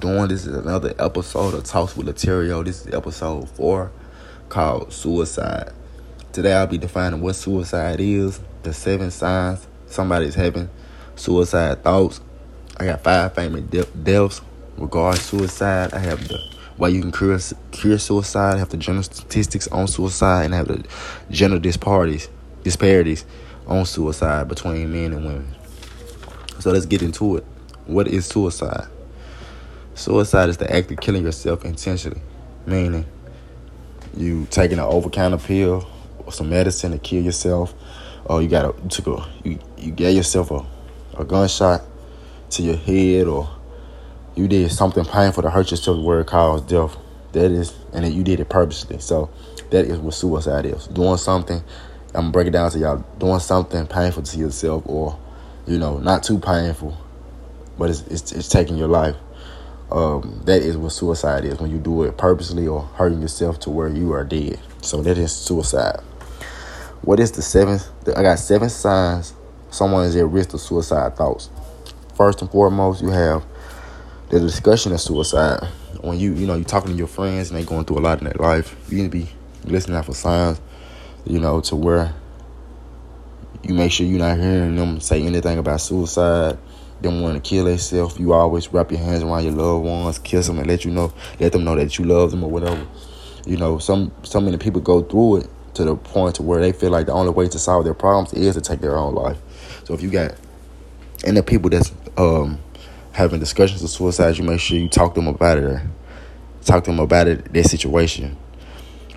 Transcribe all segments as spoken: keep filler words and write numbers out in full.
doing. This is another episode of Talks with Laterio. This is episode four, called Suicide. Today I'll be defining what suicide is, the seven signs somebody's having suicide thoughts. I got five famous de- deaths regarding suicide. I have the why you can cure, cure suicide, I have the general statistics on suicide, and I have the gender disparities, disparities on suicide between men and women. So let's get into it. What is suicide? Suicide is the act of killing yourself intentionally, meaning you taking an over-counter pill or some medicine to kill yourself, or you got a, took a you, you gave yourself a, a gunshot to your head, or you did something painful to hurt yourself where it caused death. That is, and you did it purposely. So that is what suicide is. Doing something, I'm going to break it down to y'all, doing something painful to yourself, or, you know, not too painful, but it's it's, it's taking your life. Um, that is what suicide is, when you do it purposely or hurting yourself to where you are dead. So that is suicide. What is the seventh? I got seven signs someone is at risk of suicide thoughts. First and foremost, you have the discussion of suicide. When you, you know, you're talking to your friends and they going through a lot in their life, you need to be listening out for signs, you know, to where you make sure you're not hearing them say anything about suicide, them wanting to kill themselves. You always wrap your hands around your loved ones, kiss them, and let you know, let them know that you love them or whatever. You know, some so many people go through it to the point to where they feel like the only way to solve their problems is to take their own life. So if you got, and the people that's um. having discussions of suicide, you make sure you talk to them about it. Talk to them about it, their situation.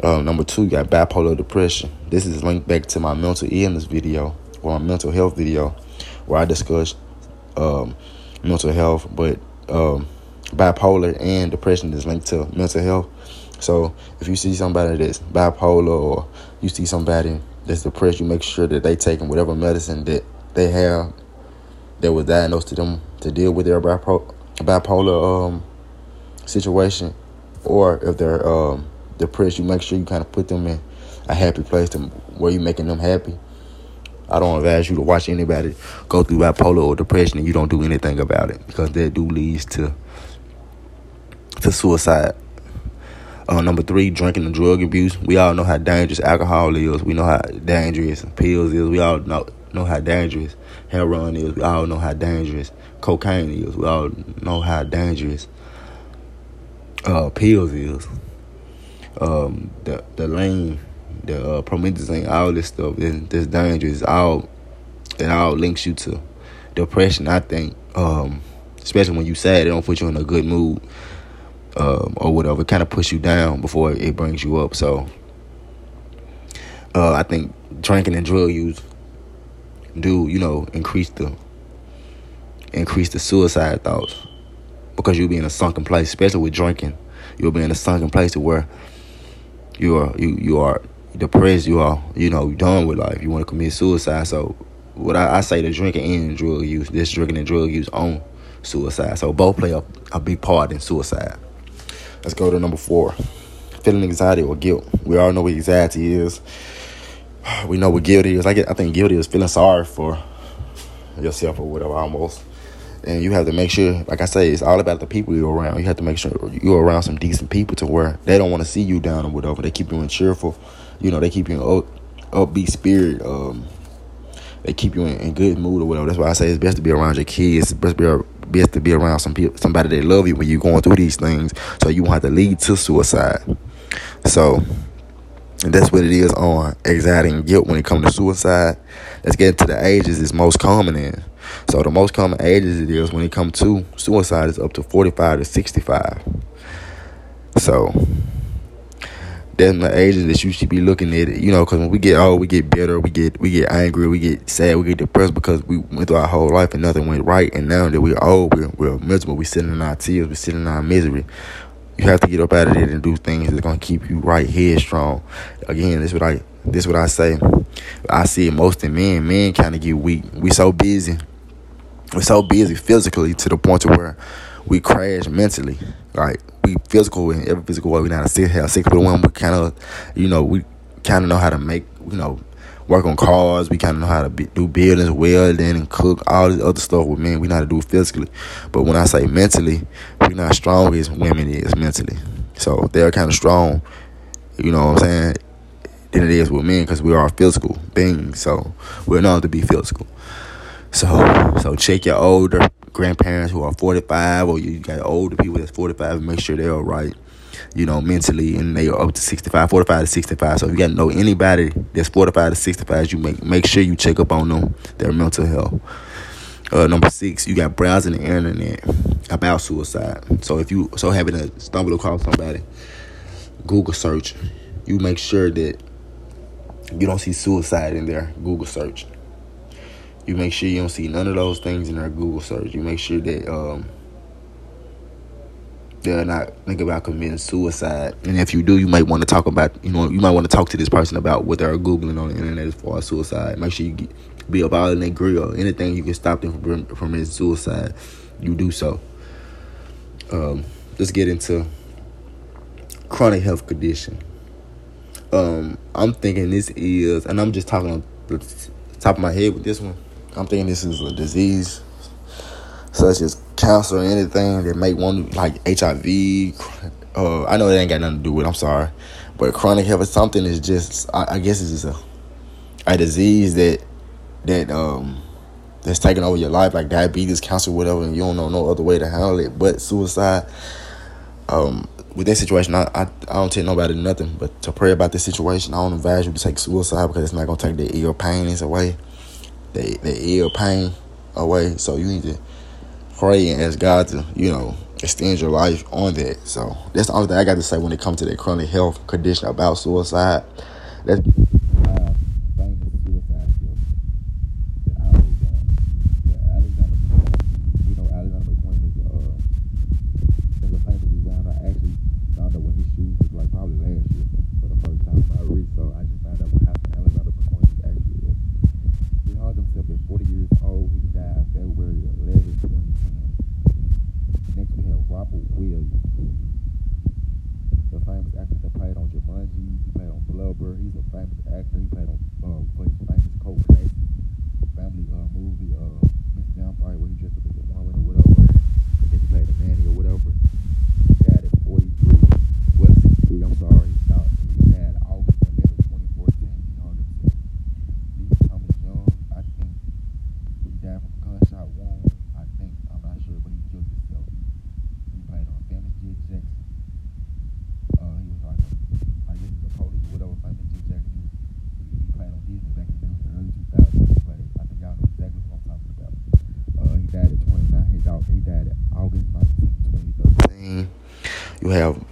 Um, number two, you got bipolar depression. This is linked back to my mental illness video, or my mental health video, where I discuss um, mental health, but um, bipolar and depression is linked to mental health. So if you see somebody that's bipolar, or you see somebody that's depressed, you make sure that they taking whatever medicine that they have that was diagnosed to them to deal with their bipolar um, situation, or if they're um, depressed, you make sure you kind of put them in a happy place to where you're making them happy. I don't advise you to watch anybody go through bipolar or depression and you don't do anything about it, because that do leads to to suicide. Uh, number three, drinking and drug abuse. We all know how dangerous alcohol is. We know how dangerous pills is. We all know know how dangerous heroin is. We all know how dangerous cocaine is. We all know how dangerous uh, pills is. Um, the the lane, the uh, promethazine, all this stuff is this dangerous. All it all links you to depression, I think. Um, especially when you sad, it don't put you in a good mood um, or whatever. It kind of puts you down before it brings you up. So uh, I think drinking and drug use do, you know, increase the increase the suicide thoughts, because you'll be in a sunken place, especially with drinking. You'll be in a sunken place to where you are you, you are depressed, you are, you know, done with life. You want to commit suicide. So what I, I say, the drinking and drug use, this drinking and drug use on suicide. So both play a, a big part in suicide. Let's go to number four, feeling anxiety or guilt. We all know what anxiety is. We know what guilt is. I get, I think guilt is feeling sorry for yourself or whatever, almost. And you have to make sure, like I say, it's all about the people you're around. You have to make sure you're around some decent people to where they don't want to see you down or whatever. They keep you in cheerful, you know, they keep you in up, upbeat spirit. Um, they keep you in, in good mood or whatever. That's why I say it's best to be around your kids. It's best to be, best to be around some people, somebody that love you when you're going through these things, so you won't have to lead to suicide. So and that's what it is on anxiety and guilt when it comes to suicide. Let's get into the ages it's most common in. So the most common ages it is when it comes to suicide is up to forty-five to sixty-five. So that's the ages that you should be looking at it, you know, because when we get old, we get bitter, we get we get angry, we get sad, we get depressed, because we went through our whole life and nothing went right. And now that we're old, we're, we're miserable, we're sitting in our tears, we're sitting in our misery. You have to get up out of it and do things that's gonna keep you right headstrong. Again, this what I this what I say. I see it most in men. Men kind of get weak. We so busy, we're so busy physically to the point to where we crash mentally. Like we physical in every physical way. We know how to sit, how six foot one. We kind of, you know, we kind of know how to make, you know, work on cars. We kind of know how to be, do buildings, welding, and cook, all this other stuff with men. We know how to do physically. But when I say mentally, we're not strong as women is mentally. So they're kind of strong, you know what I'm saying, than it is with men, because we are physical beings. So we're known to be physical. So so check your older grandparents who are forty-five, or you got older people that's forty-five, and make sure they're all right, you know, mentally, and they are up to sixty-five, forty-five to sixty-five. So if you got to know anybody that's forty-five to sixty-five, you make make sure you check up on them, their mental health. Uh, number six, you got browsing the internet about suicide. So if you so happen to stumble across somebody, Google search, you make sure that you don't see suicide in their Google search. You make sure you don't see none of those things in their Google search. You make sure that um, they're not thinking about committing suicide. And if you do, you might want to talk about, you know, you might want to talk to this person about what they're Googling on the internet as far as suicide. Make sure you get, be about in their grill. Anything you can stop them from from suicide, you do so. Um, let's get into chronic health condition. Um, I'm thinking this is, and I'm just talking on the top of my head with this one, I'm thinking this is a disease such as cancer or anything that may want to, like H I V. Uh, I know it ain't got nothing to do with it, I'm sorry. But chronic health is something is just, I, I guess it's just a, a disease that, that um that's taking over your life, like diabetes, cancer, whatever, and you don't know no other way to handle it but suicide. Um... With that situation, I, I I don't tell nobody nothing, but to pray about this situation. I don't advise you to take suicide, because it's not going to take the ill pain away. The, the ill pain away. So you need to pray and ask God to, you know, extend your life on that. So that's the only thing I got to say when it comes to that chronic health condition about suicide. That's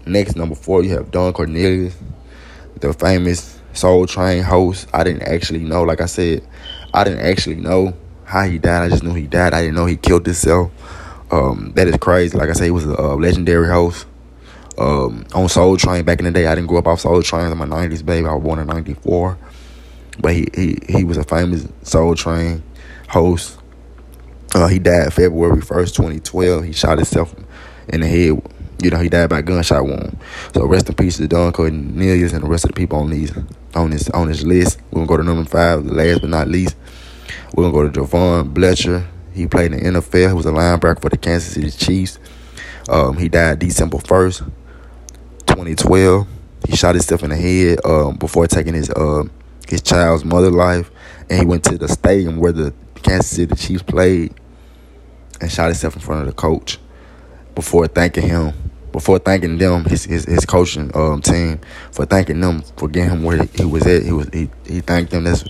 next, number four, you have Don Cornelius, the famous Soul Train host. I didn't actually know, like I said, I didn't actually know how he died. I just knew he died. I didn't know he killed himself. Um, that is crazy. Like I said, he was a uh, legendary host um, on Soul Train back in the day. I didn't grow up off Soul Train in my nineties, baby. I was born in ninety-four. But he, he, he was a famous Soul Train host. Uh, he died February first, twenty twelve. He shot himself in the head. You know, he died by gunshot wound. So rest in peace to Don Cornelius and the rest of the people on these on this on this list. We're gonna go to number five, last but not least. We're gonna go to Jovan Belcher. He played in the N F L. He was a linebacker for the Kansas City Chiefs. Um, he died December first, twenty twelve. He shot himself in the head um, before taking his uh, his child's mother's life, and he went to the stadium where the Kansas City Chiefs played and shot himself in front of the coach before thanking him. Before thanking them, his his, his coaching um, team, for thanking them for getting him where he, he was at, he was he, he thanked them. That's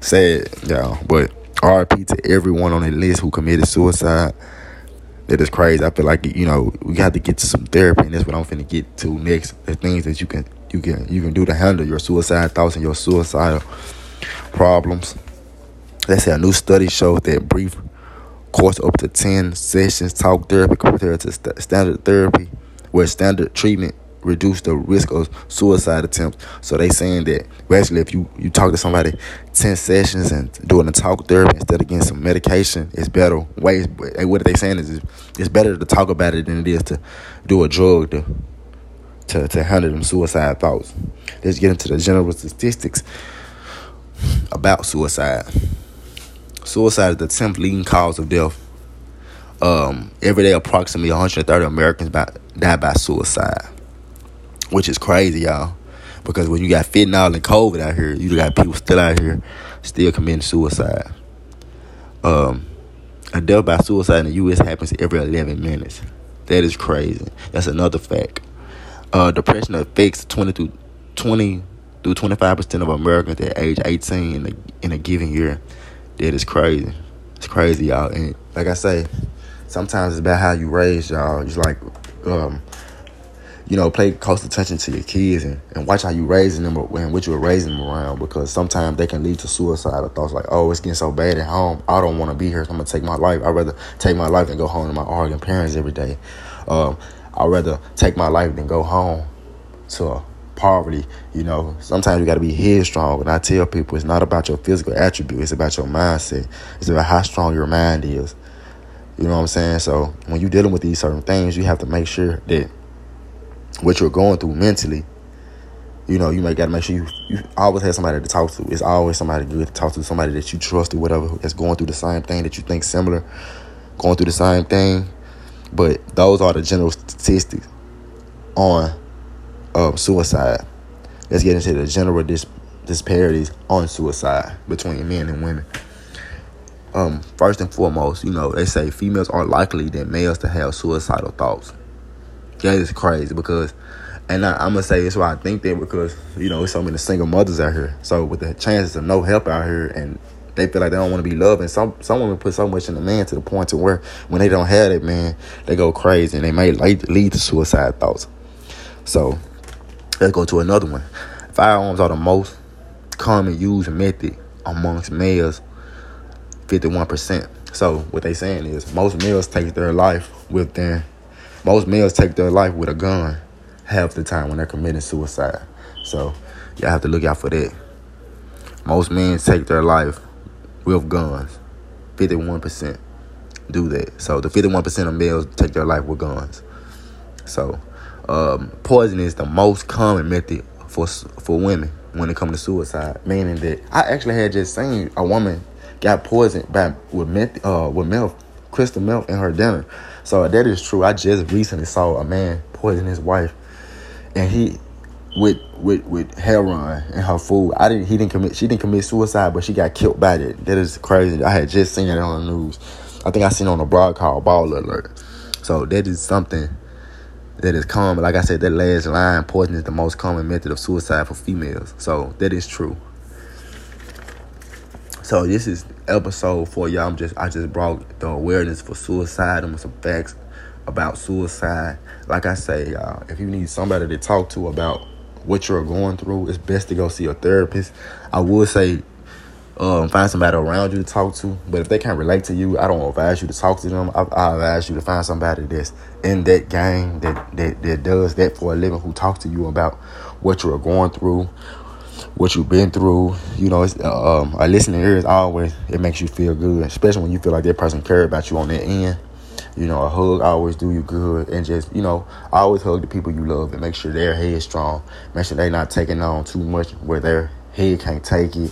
sad, y'all. But R I P to everyone on the list who committed suicide. That is crazy. I feel like, you know, we got to get to some therapy, and that's what I'm finna get to next. The things that you can you can you can do to handle your suicide thoughts and your suicidal problems. Let's say a new study shows that brief course up to ten sessions talk therapy compared to st- standard therapy, where standard treatment reduce the risk of suicide attempts. So they saying that basically if you, you talk to somebody ten sessions and doing a talk therapy instead of getting some medication, it's better ways. What they saying is it's better to talk about it than it is to do a drug to to, to handle them suicide thoughts. Let's get into the general statistics. about suicide. Suicide is the tenth leading cause of death. Um, every day, approximately one hundred thirty Americans by, die by suicide, which is crazy, y'all. Because when you got fentanyl and COVID out here, you got people still out here still committing suicide. Um, a death by suicide in the U S happens every eleven minutes. That is crazy. That's another fact. Uh, depression affects twenty to twenty through twenty-five percent of Americans at age eighteen in a, in a given year. That is crazy. It's crazy, y'all. And like I say, sometimes it's about how you raise y'all. It's like, um, you know, pay close attention to your kids and, and watch how you raising them and what you're raising them around, because sometimes they can lead to suicidal thoughts like, oh, it's getting so bad at home. I don't want to be here, so I'm going to take my life. I'd rather take my life than go home to my arguing parents every day. Um, I'd rather take my life than go home to poverty. You know, sometimes you got to be headstrong. And I tell people it's not about your physical attribute. It's about your mindset. It's about how strong your mind is. You know what I'm saying? So when you're dealing with these certain things, you have to make sure that what you're going through mentally, you know, you might got to make sure you, you always have somebody to talk to. It's always somebody good to talk to, somebody that you trust or whatever, that's going through the same thing that you think similar, going through the same thing. But those are the general statistics on um, suicide. Let's get into the general dis- disparities on suicide between men and women. Um, first and foremost, you know, they say females are likely than males to have suicidal thoughts. That is crazy because, and I, I'm going to say that's why I think that, because, you know, there's so many single mothers out here. So with the chances of no help out here, and they feel like they don't want to be loved. And some, some women put so much in a man to the point to where when they don't have that man, they go crazy and they may lead to suicide thoughts. So let's go to another one. Firearms are the most common used method amongst males. fifty-one percent. So what they saying is most males take their life with their most males take their life with a gun half the time when they're committing suicide. So y'all have to look out for that. Most men take their life with guns. fifty-one percent do that. So the fifty-one percent of males take their life with guns. So um, poison is the most common method for for women when it comes to suicide. Meaning that I actually had just seen a woman got poisoned by with meth, uh, with milk, crystal milk in her dinner. So that is true. I just recently saw a man poison his wife, and he with with with heroin in her food. I didn't. He didn't commit. She didn't commit suicide, but she got killed by it. That is crazy. I had just seen it on the news. I think I seen it on a blog called Ball Alert. So that is something that is common. Like I said, that last line, poison is the most common method of suicide for females. So that is true. So this is episode four, y'all. I'm just I just brought the awareness for suicide and some facts about suicide. Like I say, y'all, if you need somebody to talk to about what you're going through, it's best to go see a therapist. I would say um, find somebody around you to talk to, but if they can't relate to you, I don't advise you to talk to them. I, I advise you to find somebody that's in that game, that that that does that for a living, who talks to you about what you're going through, what you've been through. You know, it's, uh, um, a listening ear is always, it makes you feel good, especially when you feel like that person cared about you on that end. You know, a hug always do you good. And just, you know, always hug the people you love and make sure their head is strong. Make sure they're not taking on too much where their head can't take it.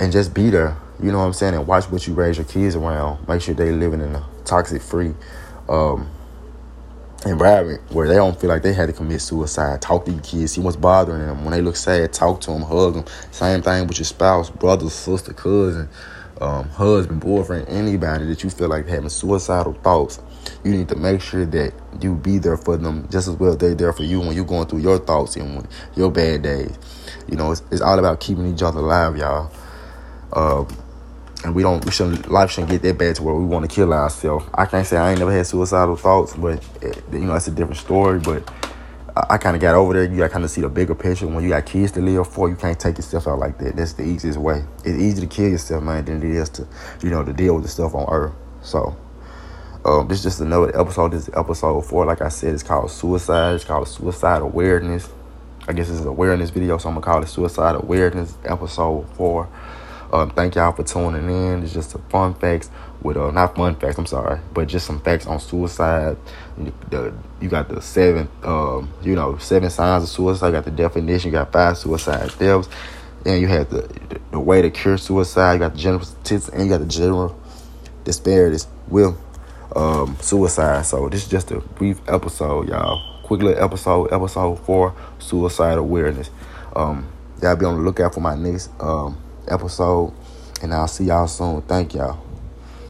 And just be there, you know what I'm saying? And watch what you raise your kids around. Make sure they're living in a toxic-free um, environment where they don't feel like they had to commit suicide. Talk to your kids, see what's bothering them. When they look sad, talk to them, hug them. Same thing with your spouse, brother, sister, cousin, um, husband, boyfriend, anybody that you feel like having suicidal thoughts. You need to make sure that you be there for them just as well as they're there for you when you're going through your thoughts and when your bad days. You know, it's, it's all about keeping each other alive, y'all. Um, and we don't, we shouldn't, life shouldn't get that bad to where we want to kill ourselves. I can't say I ain't never had suicidal thoughts, but, you know, that's a different story. But I, I kind of got over there. You got to kind of see the bigger picture. When you got kids to live for, you can't take yourself out like that. That's the easiest way. It's easy to kill yourself, man, than it is to, you know, to deal with the stuff on earth. So, um, this is just another episode. This is episode four. Like I said, it's called Suicide. It's called Suicide Awareness. I guess this is an awareness video, so I'm going to call it Suicide Awareness Episode four. Um, thank y'all for tuning in. It's just some fun facts with uh, not fun facts. I'm sorry, but just some facts on suicide. The, you got the seven, um, you know, seven signs of suicide. You got the definition. You got five suicide deaths. And you had the, the, the way to cure suicide. You got the general statistics, and you got the general disparities with um, suicide. So this is just a brief episode, y'all. Quick little episode, episode four, suicide awareness. Um, y'all be on the lookout for my next um, episode, and I'll see y'all soon. Thank y'all.